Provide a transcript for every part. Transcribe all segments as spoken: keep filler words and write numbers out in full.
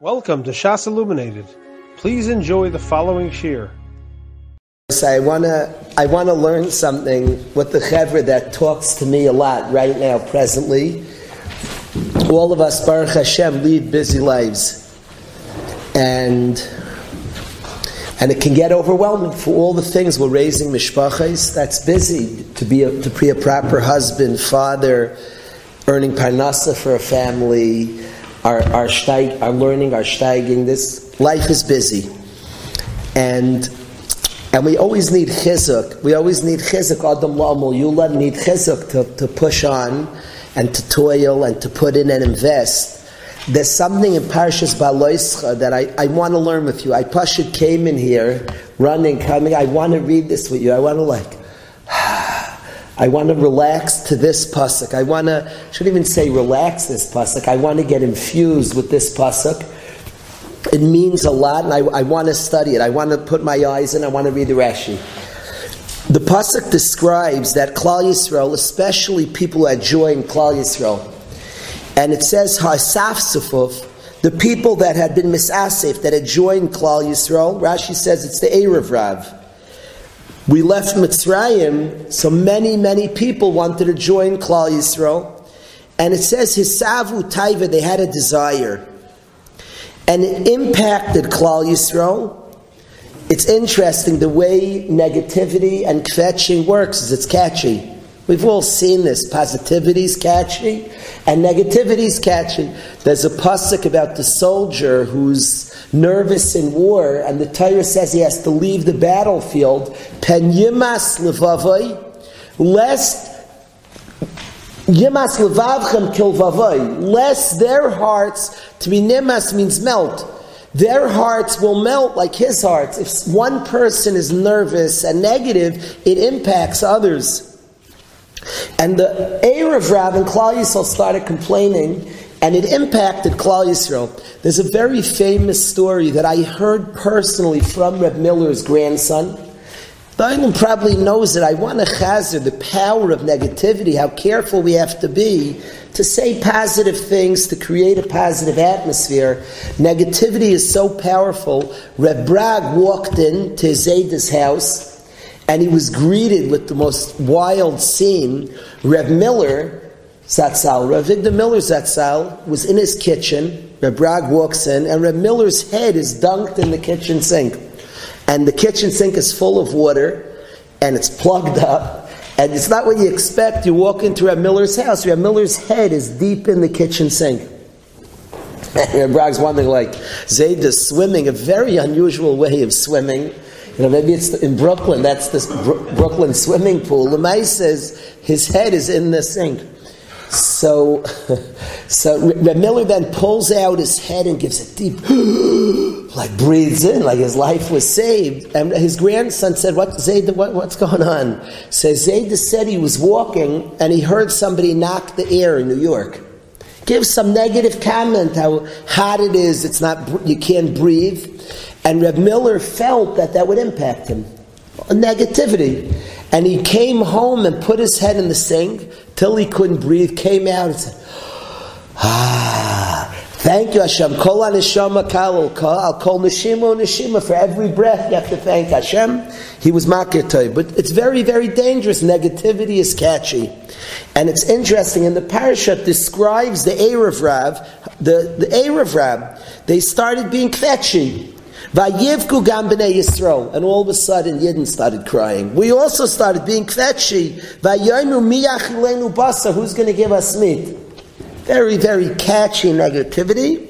Welcome to Shas Illuminated. Please enjoy the following shir. I wanna, I wanna learn something with the chevra that talks to me a lot right now, presently. All of us, Baruch Hashem, lead busy lives, and and it can get overwhelming for all the things we're raising mishpachos. That's busy to be a, to be a proper husband, father, earning parnasa for a family. Our, our, steig, our learning, our steiging, this life is busy, and and we always need chizuk. We always need chizuk. Adam la'amol yula need chizuk to to push on, and to toil, and to put in and invest. There's something in Parshas Beha'aloscha that I, I want to learn with you. I Pashut came in here, running, coming. I want to read this with you. I want to like. I want to relax to this pasuk. I want to, I shouldn't even say relax this pasuk. I want to get infused with this pasuk. It means a lot, and I, I want to study it. I want to put my eyes in. I want to read the Rashi. The pasuk describes that Klal Yisrael, especially people who had joy in Klal Yisrael, and it says, Hasafsufuf, the people that had been misasif, that had joined Klal Yisrael, Rashi says it's the Erev Rav. We left Mitzrayim, so many, many people wanted to join Klal Yisrael. And it says, Hisavu Taiva, they had a desire. And it impacted Klal Yisrael. It's interesting, the way negativity and kvetching works is it's catchy. We've all seen this. Positivity's catchy, and negativity's catchy. There's a pasuk about the soldier who's nervous in war, and the Torah says he has to leave the battlefield. Pen yimas levavoi, lest yimas levavchem kilvavoi, lest their hearts, to be nimas means melt. Their hearts will melt like his hearts. If one person is nervous and negative, it impacts others. And the Erev Rav and Klal Yisrael started complaining, and it impacted Klal Yisrael. There's a very famous story that I heard personally from Reb Miller's grandson. Dailam probably knows it. I want to chazer the power of negativity, how careful we have to be to say positive things, to create a positive atmosphere. Negativity is so powerful. Reb Bragg walked in to Zayda's house, and he was greeted with the most wild scene. Reb Miller, Zatzal, Rav Avigdor Miller, Zatzal, was in his kitchen. Reb Bragg walks in, and Reb Miller's head is dunked in the kitchen sink. And the kitchen sink is full of water, and it's plugged up. And it's not what you expect. You walk into Reb Miller's house, Reb Miller's head is deep in the kitchen sink. And Reb Bragg's wondering, like, Zayda's swimming, a very unusual way of swimming. You know, maybe it's in Brooklyn, that's this Brooklyn swimming pool. Lemay says his head is in the sink. So, so Reb Miller then pulls out his head and gives a deep, like breathes in, like his life was saved. And his grandson said, what, Zayda, what, what's going on? So Zayda said he was walking and he heard somebody knock the air in New York. Give some negative comment, how hot it is, it's not, you can't breathe. And Reb Miller felt that that would impact him. Negativity. And he came home and put his head in the sink till he couldn't breathe, came out and said, ah, thank you Hashem. Kol ha-neshama kal al kol neshima neshima. For every breath you have to thank Hashem. He was makirtoi. But it's very, very dangerous. Negativity is catchy. And it's interesting. And the parasha describes the Erev Rav, the, the Erev Rav, they started being kvetchy. Vayivku gam b'nei Yisrael, and all of a sudden Yidden started crying. We also started being kvetchy. Vayaynu miyachilenu basa, who's going to give us meat? Very, very catchy negativity.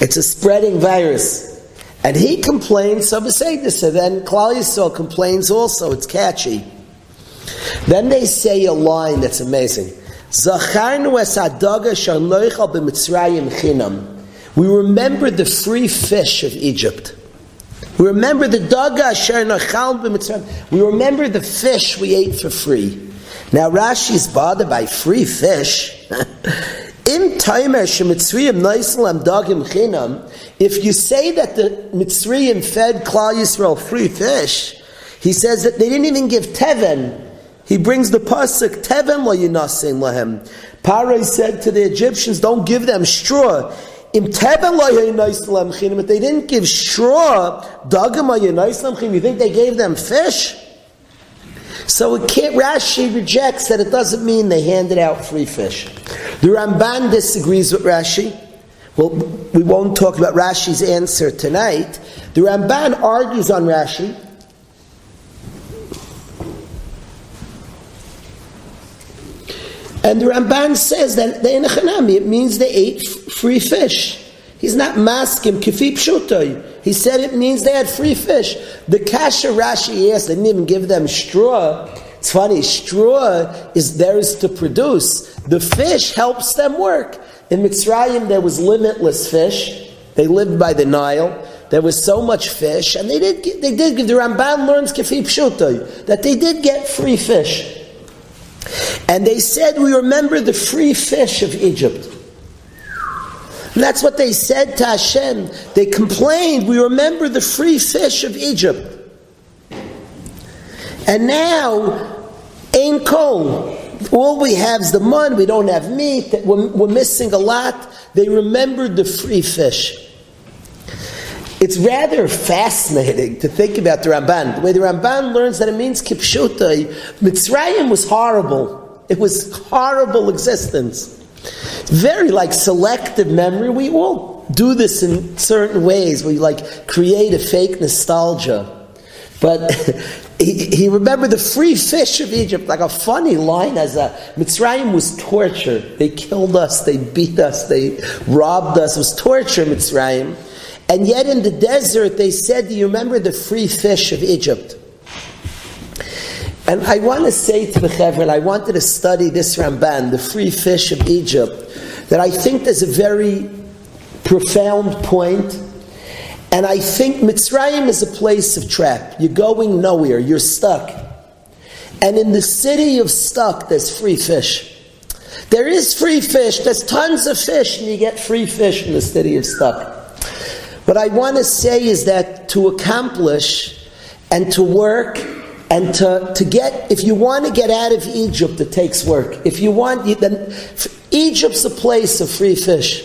It's a spreading virus, and he complains. So Beseder said, then Klal Yisrael complains also. It's catchy. Then they say a line that's amazing. Zacharnu es hadaga shanoichal b'Mitzrayim chinam. We remember the free fish of Egypt. We remember the daga asher nachal b'Mitzrayim. We remember the fish we ate for free. Now Rashi's bothered by free fish. Im taimer shemitzrayim naislam dagim chinam. If you say that the Mitzrayim fed Klal Yisrael free fish, he says that they didn't even give teven. He brings the pasuk, teven lo yunasin lahem. Paro said to the Egyptians, don't give them straw. If they didn't give straw, you think they gave them fish? So it can't, Rashi rejects that it doesn't mean they handed out free fish. The Ramban disagrees with Rashi. Well, we won't talk about Rashi's answer tonight. The Ramban argues on Rashi. And the Ramban says that the Enechanami, it means they ate free fish. He's not maskim, kifip shutoy. He said it means they had free fish. The kasha Rashi asked, they didn't even give them straw. It's funny, straw is theirs to produce. The fish helps them work. In Mitzrayim there was limitless fish. They lived by the Nile. There was so much fish, and they did they did give, the Ramban learns kifip shutoy, that they did get free fish. And they said, we remember the free fish of Egypt. And that's what they said to Hashem. They complained, we remember the free fish of Egypt. And now, ain kol. All we have is the mun, we don't have meat, we're, we're missing a lot. They remembered the free fish. It's rather fascinating to think about the Ramban. The way the Ramban learns that it means kipshuta. Mitzrayim was horrible. It was horrible existence. Very like selective memory. We all do this in certain ways where you like create a fake nostalgia. But he, he remembered the free fish of Egypt. Like a funny line as a, Mitzrayim was torture. They killed us, they beat us, they robbed us. It was torture, Mitzrayim. And yet in the desert they said, do you remember the free fish of Egypt? And I want to say to the Chevron, I wanted to study this Ramban, the free fish of Egypt, that I think there's a very profound point. And I think Mitzrayim is a place of trap. You're going nowhere, you're stuck. And in the city of stuck, there's free fish. There is free fish, there's tons of fish, and you get free fish in the city of stuck. What I want to say is that to accomplish and to work and to, to get, if you want to get out of Egypt, it takes work. If you want, you, then Egypt's a place of free fish.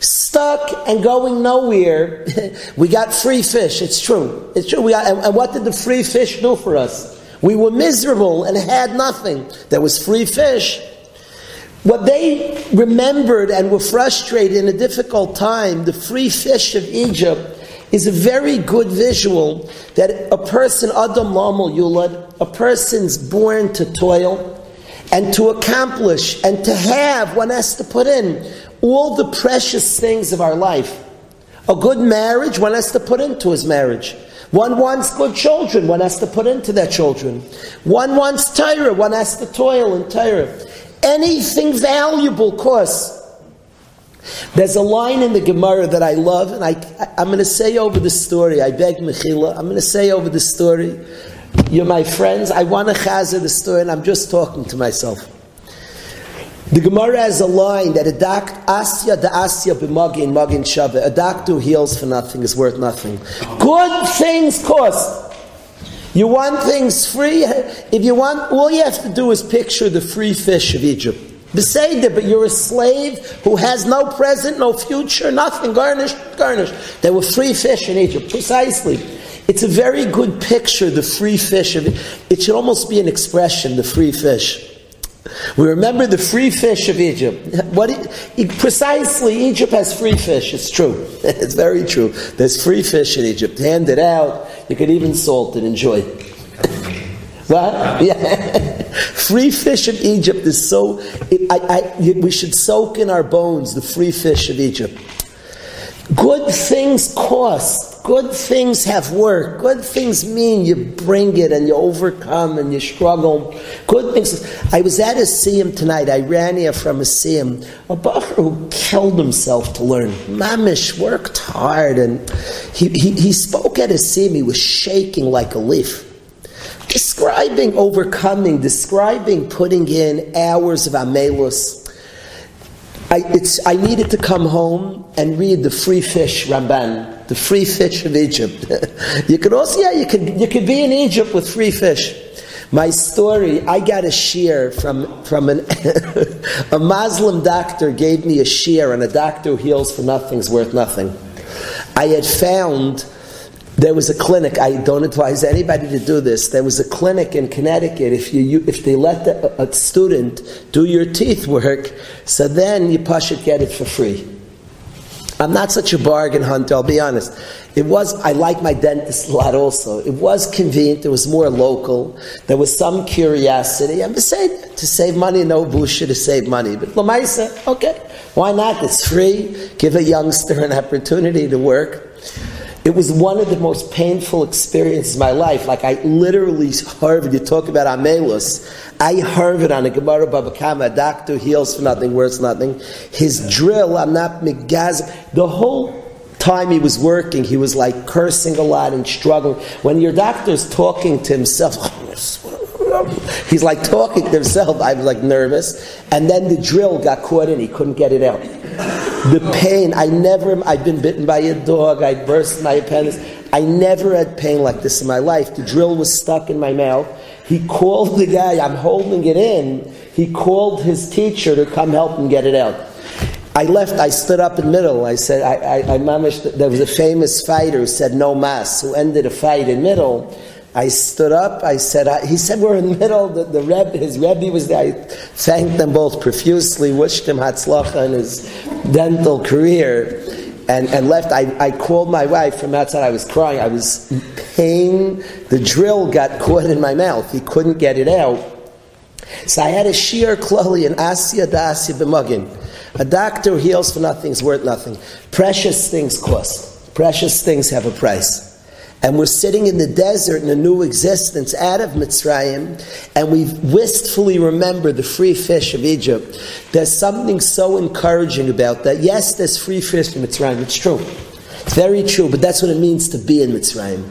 Stuck and going nowhere, we got free fish, it's true. It's true. We got, and, and what did the free fish do for us? We were miserable and had nothing. There was free fish. What they remembered and were frustrated in a difficult time, the free fish of Egypt, is a very good visual that a person, Adam Lamal Yulad, a person's born to toil and to accomplish and to have, one has to put in all the precious things of our life. A good marriage, one has to put into his marriage. One wants good children, one has to put into their children. One wants Torah, one has to toil in Torah. Anything valuable costs. There's a line in the Gemara that I love, and I, I, I'm going to say over the story. I beg Mechila. I'm going to say over the story. You're my friends. I want to chazer the story, and I'm just talking to myself. The Gemara has a line that a doctor, asya da asya b'magin, magin shaveh. A doctor who heals for nothing is worth nothing. Good things cost. You want things free? If you want, all you have to do is picture the free fish of Egypt. Beseder, but you're a slave who has no present, no future, nothing, garnished, garnished. There were free fish in Egypt, precisely. It's a very good picture, the free fish of Egypt. It should almost be an expression, the free fish. We remember the free fish of Egypt. What it, precisely, Egypt has free fish. It's true. It's very true. There's free fish in Egypt. Hand it out. You could even salt it. Enjoy. What? Yeah. Free fish of Egypt is so... It, I, I, we should soak in our bones the free fish of Egypt. Good things cost. Good things have work. Good things mean you bring it and you overcome and you struggle. Good things. I was at a siyum tonight. I ran here from a siyum. A bacher who killed himself to learn. Mamish worked hard, and he, he, he spoke at a siyum. He was shaking like a leaf. Describing overcoming, describing putting in hours of amelus. I, it's, I needed to come home and read the free fish Ramban, the free fish of Egypt. You could also, yeah, you could you could be in Egypt with free fish. My story, I got a shear from, from an... a Muslim doctor gave me a shear, and a doctor who heals for nothing's worth nothing. I had found... There was a clinic. I don't advise anybody to do this. There was a clinic in Connecticut. If you, you if they let the, a student do your teeth work, so then you push it, get it for free. I'm not such a bargain hunter. I'll be honest. It was. I like my dentist a lot. Also, it was convenient. It was more local. There was some curiosity. I'm just saying to save money. No bullshit to save money. But Lamaisa, okay, why not? It's free. Give a youngster an opportunity to work. It was one of the most painful experiences of my life. Like I literally harvard, you talk about Amelus. I harvard on a Gemara Bava Kama, a doctor heals for nothing, worth nothing. His drill, I'm not megaz. The whole time he was working, he was like cursing a lot and struggling. When your doctor's talking to himself, he's like talking to himself. I was like nervous. And then the drill got caught in, he couldn't get it out. The pain, I never, I've been bitten by a dog, I burst my appendix. I never had pain like this in my life. The drill was stuck in my mouth. He called the guy, I'm holding it in. He called his teacher to come help him get it out. I left, I stood up in the middle. I said, I, I, I mamished, there was a famous fighter who said, no mas, who ended a fight in middle. I stood up, I said, I, he said, we're in the middle, the, the Reb, his Rebbe was there. I thanked them both profusely, wished him Hatzlacha in his dental career, and, and left. I, I called my wife from outside, I was crying, I was in pain. The drill got caught in my mouth, he couldn't get it out. So I had a sheer kloli, an asya da asya b'magin. A doctor who heals for nothing is worth nothing. Precious things cost. Precious things have a price. And we're sitting in the desert in a new existence out of Mitzrayim, and we wistfully remember the free fish of Egypt. There's something so encouraging about that. Yes, there's free fish in Mitzrayim. It's true. It's very true, but that's what it means to be in Mitzrayim.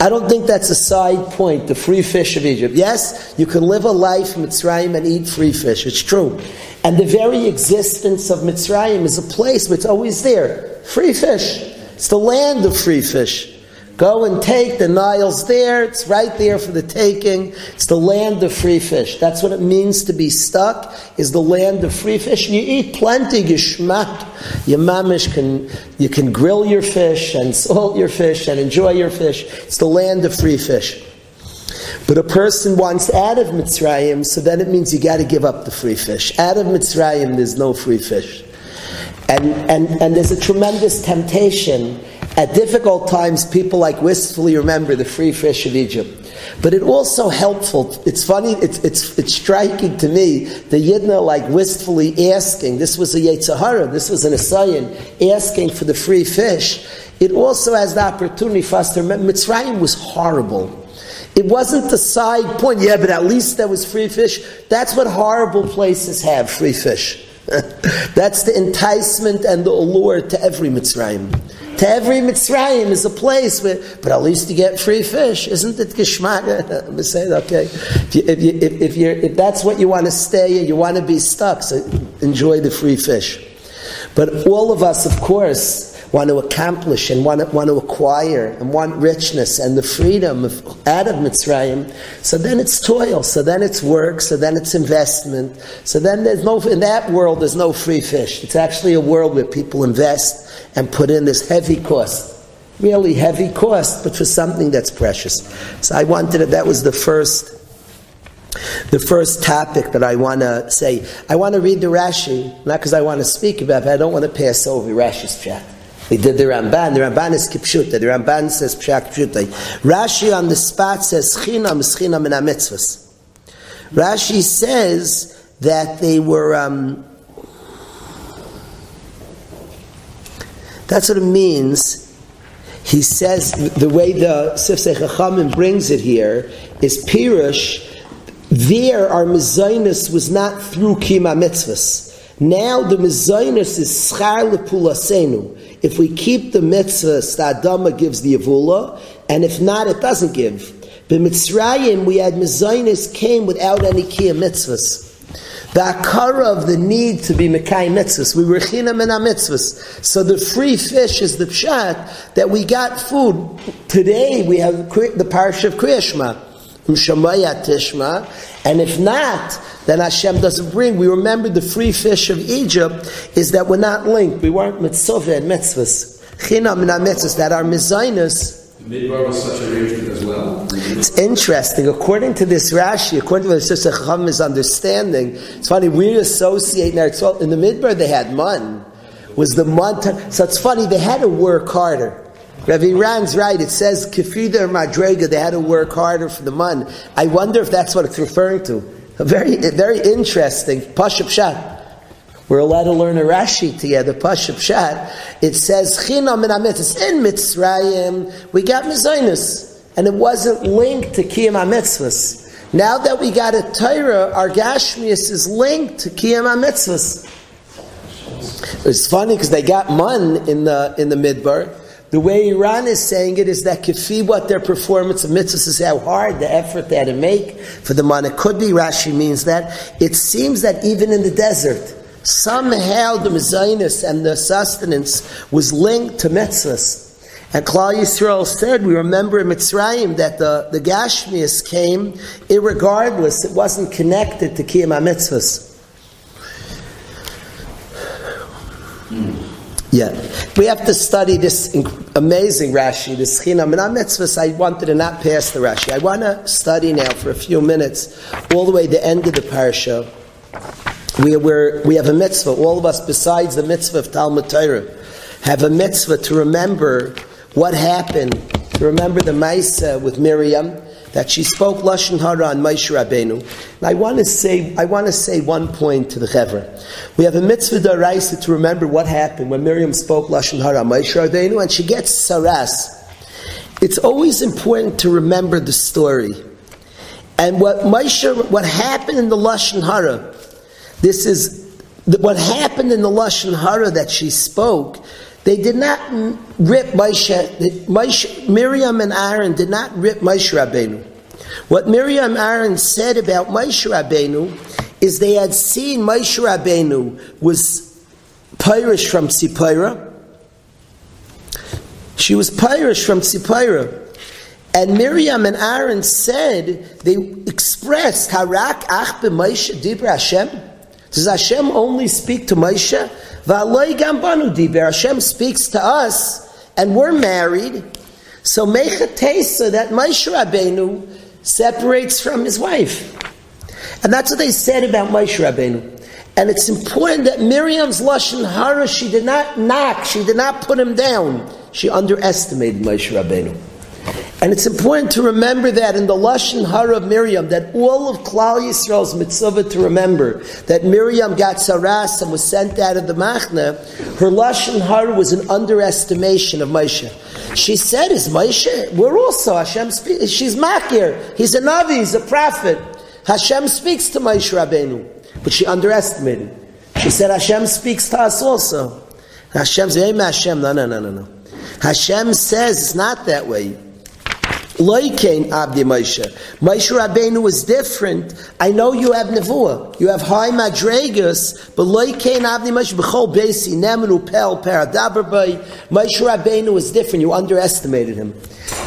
I don't think that's a side point, the free fish of Egypt. Yes, you can live a life in Mitzrayim and eat free fish. It's true. And the very existence of Mitzrayim is a place where it's always there. Free fish. It's the land of free fish. Go and take, the Nile's there, it's right there for the taking. It's the land of free fish. That's what it means to be stuck, is the land of free fish. You eat plenty, geschmack. Your mamish can, you can grill your fish and salt your fish and enjoy your fish. It's the land of free fish. But a person wants out of Mitzrayim, so then it means you got to give up the free fish. Out of Mitzrayim, there's no free fish. And, and, and there's a tremendous temptation. At difficult times, people like wistfully remember the free fish of Egypt. But it also helpful. It's funny, it's it's it's striking to me, the Yidna like wistfully asking, this was a Yetzirah, this was an Asayin, asking for the free fish. It also has the opportunity for us to remember, Mitzrayim was horrible. It wasn't the side point, yeah, but at least there was free fish. That's what horrible places have, free fish. That's the enticement and the allure to every Mitzrayim. To every Mitzrayim is a place where, but at least you get free fish, isn't it? Geschmack. I'm saying, okay, if you, if you, if, if, you're, if that's what you want to stay in, you want to be stuck, so enjoy the free fish. But all of us, of course, want to accomplish and want to, want to acquire and want richness and the freedom of, out of Mitzrayim. So then it's toil. So then it's work. So then it's investment. So then there's no, in that world there's no free fish. It's actually a world where people invest and put in this heavy cost. Really heavy cost, but for something that's precious. So I wanted to, that was the first The first topic that I want to say. I want to read the Rashi, not because I want to speak about it, but I don't want to pass over Rashi's chat. They did the Ramban. The Ramban is kipshuta. The Ramban says pshat kipshuta. Rashi on the spot says chinam is chinam min ha-mitzvahs. Rashi says that they were. Um, that's what it means. He says the way the Sifsei Chachamim brings it here is pirush. There, our mezainis was not through kima mitzvahs. Now the mezainis is schar lepulasenu. If we keep the mitzvahs, the adama gives the avula, and if not, it doesn't give. But Mitzrayim, we had mezainis came without any kima mitzvahs. The akara of the need to be mekai mitzvahs. We were chinam min ha-mitzvahs. So the free fish is the pshat that we got food. Today we have the parsha of Kriyas Shma. And if not, then Hashem doesn't bring. We remember the free fish of Egypt is that we're not linked. We weren't mitzvah and mitzvahs. Chinam and mitzvahs that are mizainas. Midbar was such arrangement as well. It's interesting. According to this Rashi, according to the Sifsei Chachamim's understanding, it's funny, we associate Eretz in the Midbar they had man. Was the man t- so it's funny, they had to work harder. Rav Iran's right, it says Kefida Madrega, they had to work harder for the man. I wonder if that's what it's referring to. A very very interesting. Pasha Pshat. We're allowed to learn a Rashi together, Pasha Pshat. It says, Chinam and Amitz in Mitzrayim, we got Mizainus, and it wasn't linked to Kiyam HaMitzvahs. Now that we got a Torah, our Gashmius is linked to Kiyam HaMitzvahs. It's funny because they got man in the in the Midbar. The way Iran is saying it is that kefi what their performance of mitzvahs is, how hard the effort they had to make for the man. It could be Rashi means that. It seems that even in the desert, somehow the mezainus and the sustenance was linked to mitzvahs. And Klal Yisrael said, we remember in Mitzrayim that the, the Gashmius came, irregardless, it wasn't connected to Kiyam HaMitzvahs. Yeah, we have to study this amazing Rashi, this Chinam and Mitzvahs. I wanted to not pass the Rashi. I want to study now for a few minutes, all the way to the end of the parsha. We we're, we have a mitzvah. All of us, besides the mitzvah of Talmud Torah, have a mitzvah to remember what happened. To remember the Maisa with Miriam, that she spoke Lashon Hara on Moshe Rabbeinu. And I want to say, I want to say one point to the Chevra. We have a mitzvah d'oraisa to remember what happened when Miriam spoke Lashon Hara on Moshe Rabbeinu, and she gets saras. It's always important to remember the story and what Moshe, what happened in the Lashon Hara. This is what happened in the Lashon Hara that she spoke. They did not rip Moshe, Moshe, Miriam and Aaron did not rip Moshe Rabbeinu. What Miriam and Aaron said about Moshe Rabbeinu is they had seen Moshe Rabbeinu was pirish from Tzipora. She was pirish from Tzipora. And Miriam and Aaron said, they expressed, Harak ach b'Moshe dibra Hashem. Does Hashem only speak to Moshe? V'aloi gam banu diber. Hashem speaks to us, and we're married. So mechatesa that Moshe Rabbeinu separates from his wife, and that's what they said about Moshe Rabbeinu. And it's important that Miriam's lashon hara, she did not knock, she did not put him down. She underestimated Moshe Rabbeinu. And it's important to remember that in the Lashon Hara of Miriam, that all of Klal Yisrael's mitzvah to remember, that Miriam got saras and was sent out of the Machna, her Lashon Hara was an underestimation of Moshe. She said, is Moshe, we're also, Hashem speaks, she's Makir, he's a Navi, he's a prophet. Hashem speaks to Moshe Rabbeinu, but she underestimated him. She said, Hashem speaks to us also. And Hashem said, Hashem, no, no, no, no, no. Hashem says it's not that way. Loikein Abdi Moshe. Moshe Rabbeinu was different. I know you have nevuah. You have high madregas, but Loikein Abdi Moshe b'chol besi nemenu pel paradaberbay. Moshe Rabbeinu was different. You underestimated him.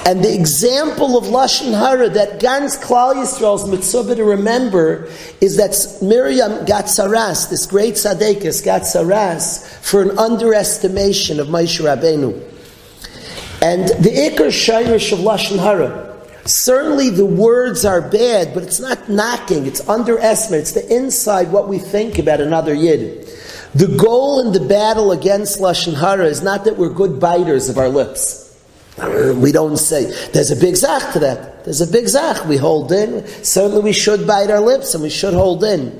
And the example of Lashon Hara that Gans Klal Yisrael's mitzvah to remember is that Miriam got saras, this great tzaddikus got saras for an underestimation of Moshe Rabbeinu. And the Iker Shayrish of Lashon Hara, certainly the words are bad, but it's not knocking, it's underestimate, it's the inside what we think about another Yid. The goal in the battle against Lashon Hara is not that we're good biters of our lips. We don't say, there's a big zach to that, there's a big zach, we hold in, certainly we should bite our lips and we should hold in.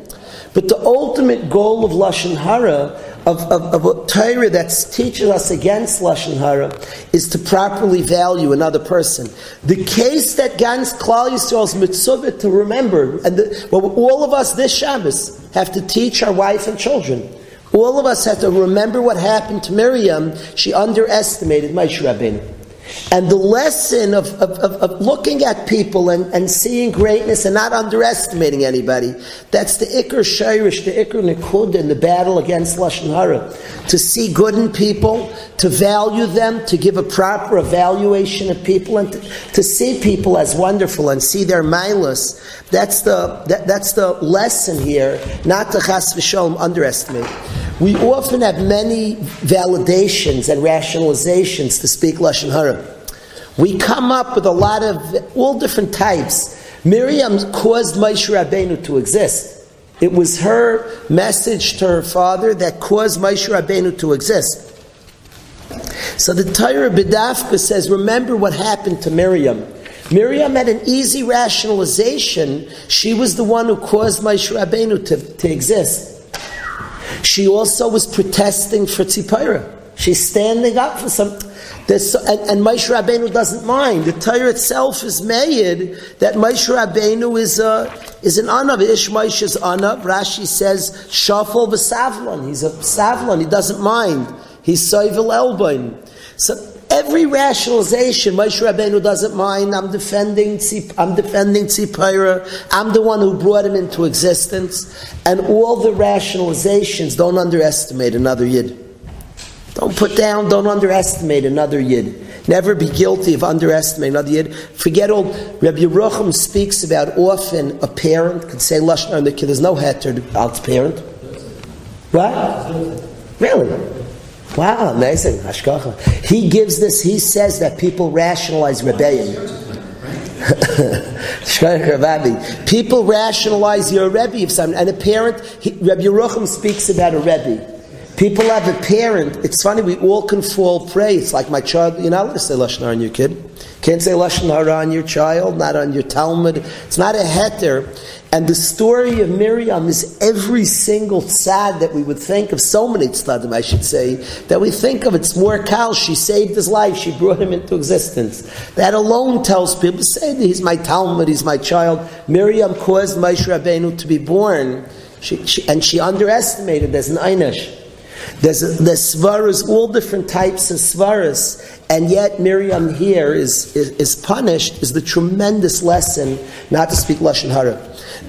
But the ultimate goal of Lashon Hara, of, of, of a Torah that teaches us against Lashon Hara, is to properly value another person. The case that Gans Klal Yisrael's mitzvah to remember, and the, well, all of us this Shabbos have to teach our wife and children. All of us have to remember what happened to Miriam. She underestimated Moshe Rabbeinu. And the lesson of, of, of, of looking at people and, and seeing greatness and not underestimating anybody, that's the Iker Shayrish, the Iker Nikud in the battle against Lashon Hara. To see good in people, to value them, to give a proper evaluation of people, and to, to see people as wonderful and see their milas. That's the that, that's the lesson here, not to chas v'sholem underestimate. We often have many validations and rationalizations to speak Lashon Hara. We come up with a lot of all different types. Miriam caused Moshe Rabbeinu to exist. It was her message to her father that caused Moshe Rabbeinu to exist. So the Torah B'dafka says, remember what happened to Miriam. Miriam had an easy rationalization. She was the one who caused Moshe Rabbeinu to, to exist. She also was protesting for Tzipora. She's standing up for some. This, and, and Moshe Rabbeinu doesn't mind. The Torah itself is made that Moshe Rabbeinu is a, is an anav. Ish Moshe is anav. Rashi says shafal v'savlan. He's a savlan. He doesn't mind. He's soivil elbain. So every rationalization, Moshe Rabbeinu doesn't mind. I'm defending. I'm defending Tzipora. I'm the one who brought him into existence. And all the rationalizations. Don't underestimate another yid. Don't put down, don't underestimate another yid. Never be guilty of underestimating another yid. Forget all, Reb Yerucham speaks about often a parent can say Lashon Hara, and the kid, there's no heter out parent. What? Really? Wow, amazing. Hashkacha. He gives this, he says that people rationalize rebellion. People rationalize your Rebbe of something. And a parent, he, Reb Yerucham speaks about a Rebbe. People have a parent. It's funny, we all can fall prey. It's like my child, you're not allowed to say Lashon Hara on your kid. Can't say Lashon Hara on your child, not on your Talmud. It's not a heter. And the story of Miriam is every single tzad that we would think of, so many tzadim I should say, that we think of. It's more kal. She saved his life. She brought him into existence. That alone tells people, say that he's my Talmud, he's my child. Miriam caused Moshe Rabbeinu to be born. She, she, and she underestimated as an einish. There's, there's svaras, all different types of svaras, and yet Miriam here is, is, is punished, is the tremendous lesson not to speak Lashon Hara.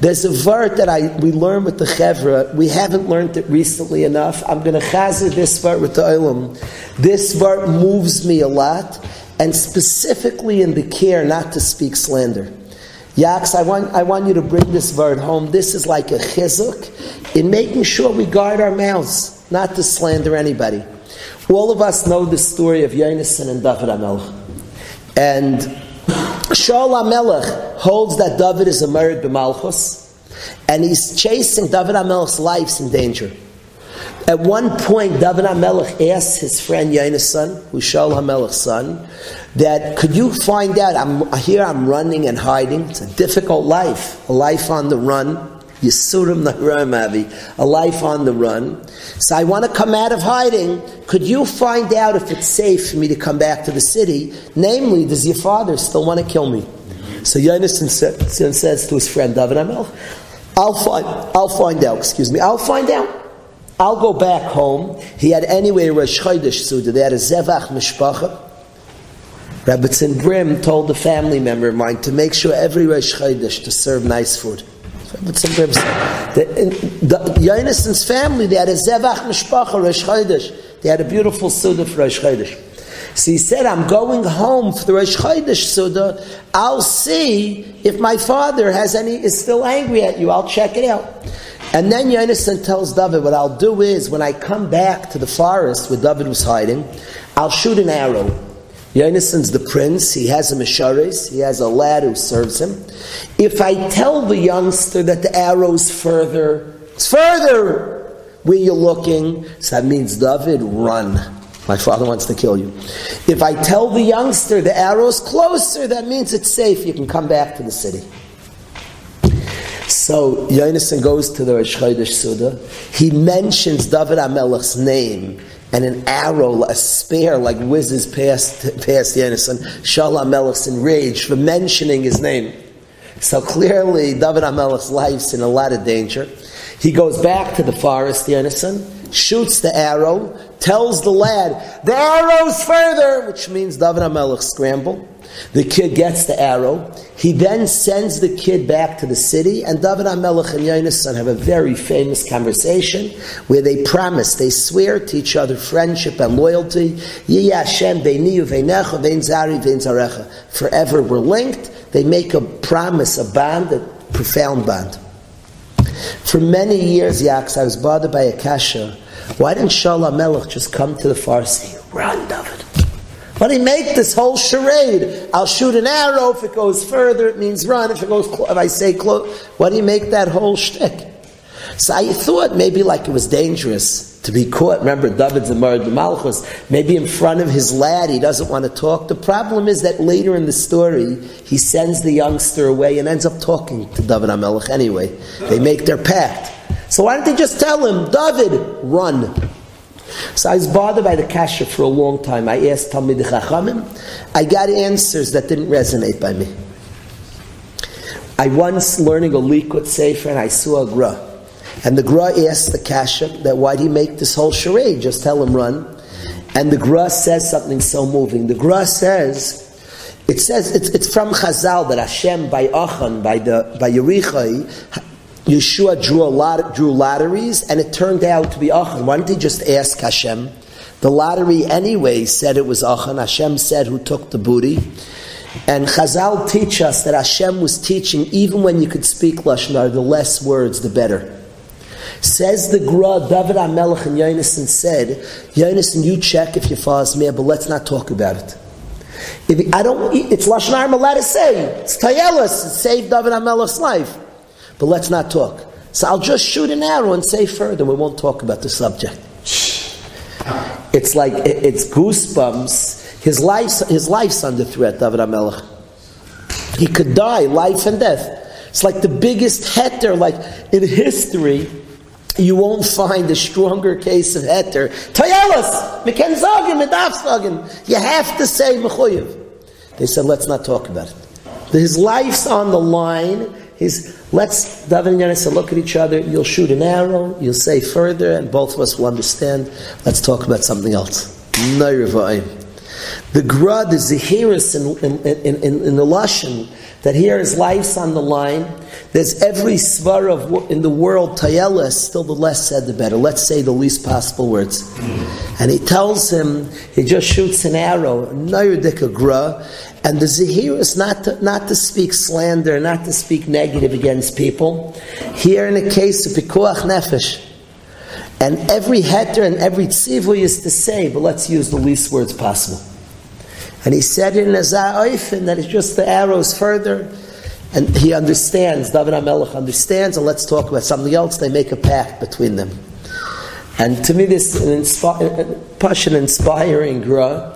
There's a vart that I we learn with the Chevra, we haven't learned it recently enough. I'm going to chazir this vart with the Olam. This vart moves me a lot, and specifically in the care not to speak slander. Yaks, I want I want you to bring this vart home. This is like a chizuk in making sure we guard our mouths. Not to slander anybody. All of us know the story of Yonasan and Dovid HaMelech. And Shaul HaMelech holds that David is a merid b'malchus, and he's chasing Dovid HaMelech's life's in danger. At one point, Dovid HaMelech asks his friend Yonasan, who's Shaul HaMelech's son, that could you find out? I'm here. I'm running and hiding. It's a difficult life, a life on the run. Yisurim Nahram Avi, a life on the run. So I want to come out of hiding. Could you find out if it's safe for me to come back to the city? Namely, does your father still want to kill me? So Yonasan says to his friend Dovid HaMelech, I'll find, I'll find out, excuse me, I'll find out. I'll go back home. He had anyway Rosh Chodesh Suda. They had a Zevach Mishpacha. Rabbi Tzin Brim told a family member of mine to make sure every Rosh Chodesh to serve nice food. But sometimes the Yonasan's family, they had a Zevach Mishpacha Rosh Chodesh. They had a beautiful Suda for Rosh Chodesh. So he said, I'm going home for the Rosh Chodesh Suda. I'll see if my father has any, is still angry at you. I'll check it out. And then Yonasan tells David, what I'll do is, when I come back to the forest where David was hiding, I'll shoot an arrow. Yonasan's the prince, he has a misharis, he has a lad who serves him. If I tell the youngster that the arrow's further, it's further where you're looking, so that means, David, run. My father wants to kill you. If I tell the youngster the arrow's closer, that means it's safe, you can come back to the city. So Yonasan goes to the Rosh Chodesh Suda, he mentions Dovid HaMelech's name, and an arrow, a spear, like whizzes past past Yonasan. Shaul HaMelech's enraged for mentioning his name. So clearly, Dovid HaMelech's life's in a lot of danger. He goes back to the forest, Yonasan, shoots the arrow. tells the lad, the arrow's further, which means Dovid HaMelech scramble. The kid gets the arrow. He then sends the kid back to the city, and Dovid HaMelech and Yonasan have a very famous conversation where they promise, they swear to each other friendship and loyalty. Yeh Hashem beini uveinecha vein zari vein zarecha. Forever we're linked. They make a promise, a bond, a profound bond. For many years, Yaks, I was bothered by Akasha. Why didn't Shaul HaMelech just come to the far sea? Run, David. Why did he make this whole charade? I'll shoot an arrow. If it goes further, it means run. If it goes, clo- if I say close, why do you make that whole shtick? So I thought maybe like it was dangerous to be caught. Remember, David's the murder of Malchus. Maybe in front of his lad, he doesn't want to talk. The problem is that later in the story, he sends the youngster away and ends up talking to Dovid HaMelech anyway. They make their pact. So why don't they just tell him, David, run? So I was bothered by the kasha for a long time. I asked Talmud Chachamim. I got answers that didn't resonate by me. I once learning a Likud Sefer and I saw a Gra. And the Gra asked the kasha that why'd he make this whole charade? Just tell him run. And the Gra says something so moving. The Gra says, it says, it's, it's from Chazal that Hashem by Achan, by the by Yerichai, Yeshua drew a lot, drew lotteries, and it turned out to be Achan. Why didn't he just ask Hashem? The lottery anyway said it was Achan. Hashem said who took the booty. And Chazal teach us that Hashem was teaching, even when you could speak Lashon Hara, the less words, the better. Says the Gra, Dovid HaMelech and Yonasan said, Yonasan, you check if your father's mad, but let's not talk about it. If, I don't. It's Lashon Hara, I'm allowed to say. It's Tayelis. It saved Dovid HaMelech's life. But let's not talk. So I'll just shoot an arrow and say further. We won't talk about the subject. It's like, it, it's goosebumps. His life's, his life's under threat, Dovid HaMelech. He could die, life and death. It's like the biggest heter, like in history, you won't find a stronger case of heter. Tayelis, mekenzagim, medavsagim. You have to say mechuyev. They said, let's not talk about it. His life's on the line. His, let's, David and Yonasan look at each other. You'll shoot an arrow, you'll say further, and both of us will understand. Let's talk about something else. The Gra, the Zehiris in, in, in, in the Lashon, that here his life's on the line. There's every svara in the world, Tayeles, still the less said the better. Let's say the least possible words. And he tells him, he just shoots an arrow, Nayurdika Gra, and the Zahir is not to, not to speak slander, not to speak negative against people. Here in a case of Pikuach Nefesh. And every heter and every tzivui is to say, but let's use the least words possible. And he said in Aza'oifin that it's just the arrows further. And he understands, Dovid HaMelech understands, and let's talk about something else. They make a pact between them. And to me this is an inspi- passion inspiring Gra.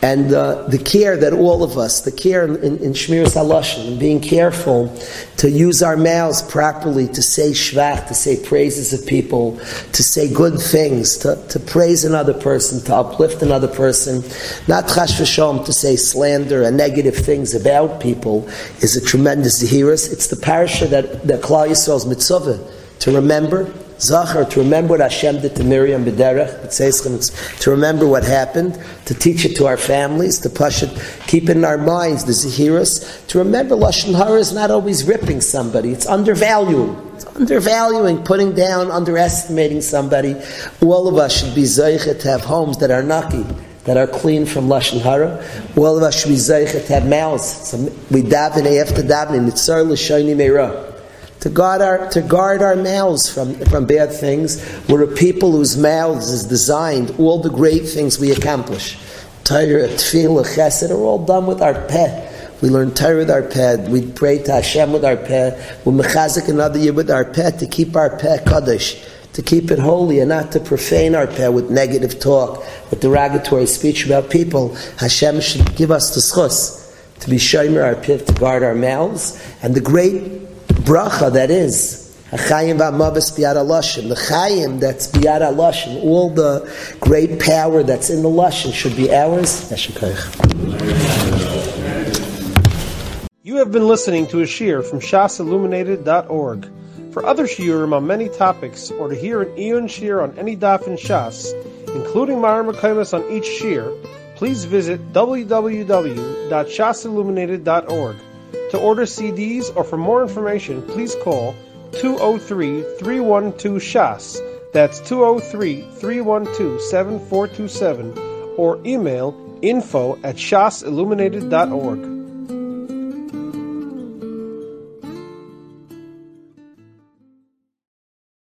And uh, the care that all of us, the care in, in, in Shmiras HaLashon, and being careful to use our mouths properly, to say shvach, to say praises of people, to say good things, to, to praise another person, to uplift another person, not chash v'shalom to say slander and negative things about people, is a tremendous zehiras. It's the parasha that, that Klal Yisrael's mitzvah, to remember, Zachar, to remember what Hashem did to Miriam B'derech, to remember what happened, to teach it to our families, to push it, keep it in our minds, the Zehiris, to remember Lashon Hara is not always ripping somebody, it's undervaluing. It's undervaluing, putting down, underestimating somebody. All of us should be Zeichet to have homes that are naki, that are clean from Lashon Hara. All of us should be Zeichet to have mouths. So we daven after davening, Nitzar L'shayni Meirah. To guard our to guard our mouths from, from bad things. We're a people whose mouths is designed, all the great things we accomplish. Torah, Tefillah, Chesed are all done with our peh. We learn Torah with our peh. We pray to Hashem with our peh. We mechazik another year with our peh to keep our peh kaddish, to keep it holy and not to profane our peh with negative talk, with derogatory speech about people. Hashem should give us the schus to be shomer our peh, to guard our mouths, and the great bracha that is Achayim v'amavis biyad HaLashon, the Chayim that's biyad HaLashon, all the great power that's in the Lashon should be ours. You have been listening to a shiur from shas illuminated dot org. For other shiurim on many topics, or to hear an Eon shiur on any daf in Shas, including Myron McClamis on each shear, please visit w w w dot shas illuminated dot org. To order C Ds or for more information, please call two oh three, three one two, S H A S, that's two oh three, three one two, seven four two seven, or email info at shas illuminated dot org.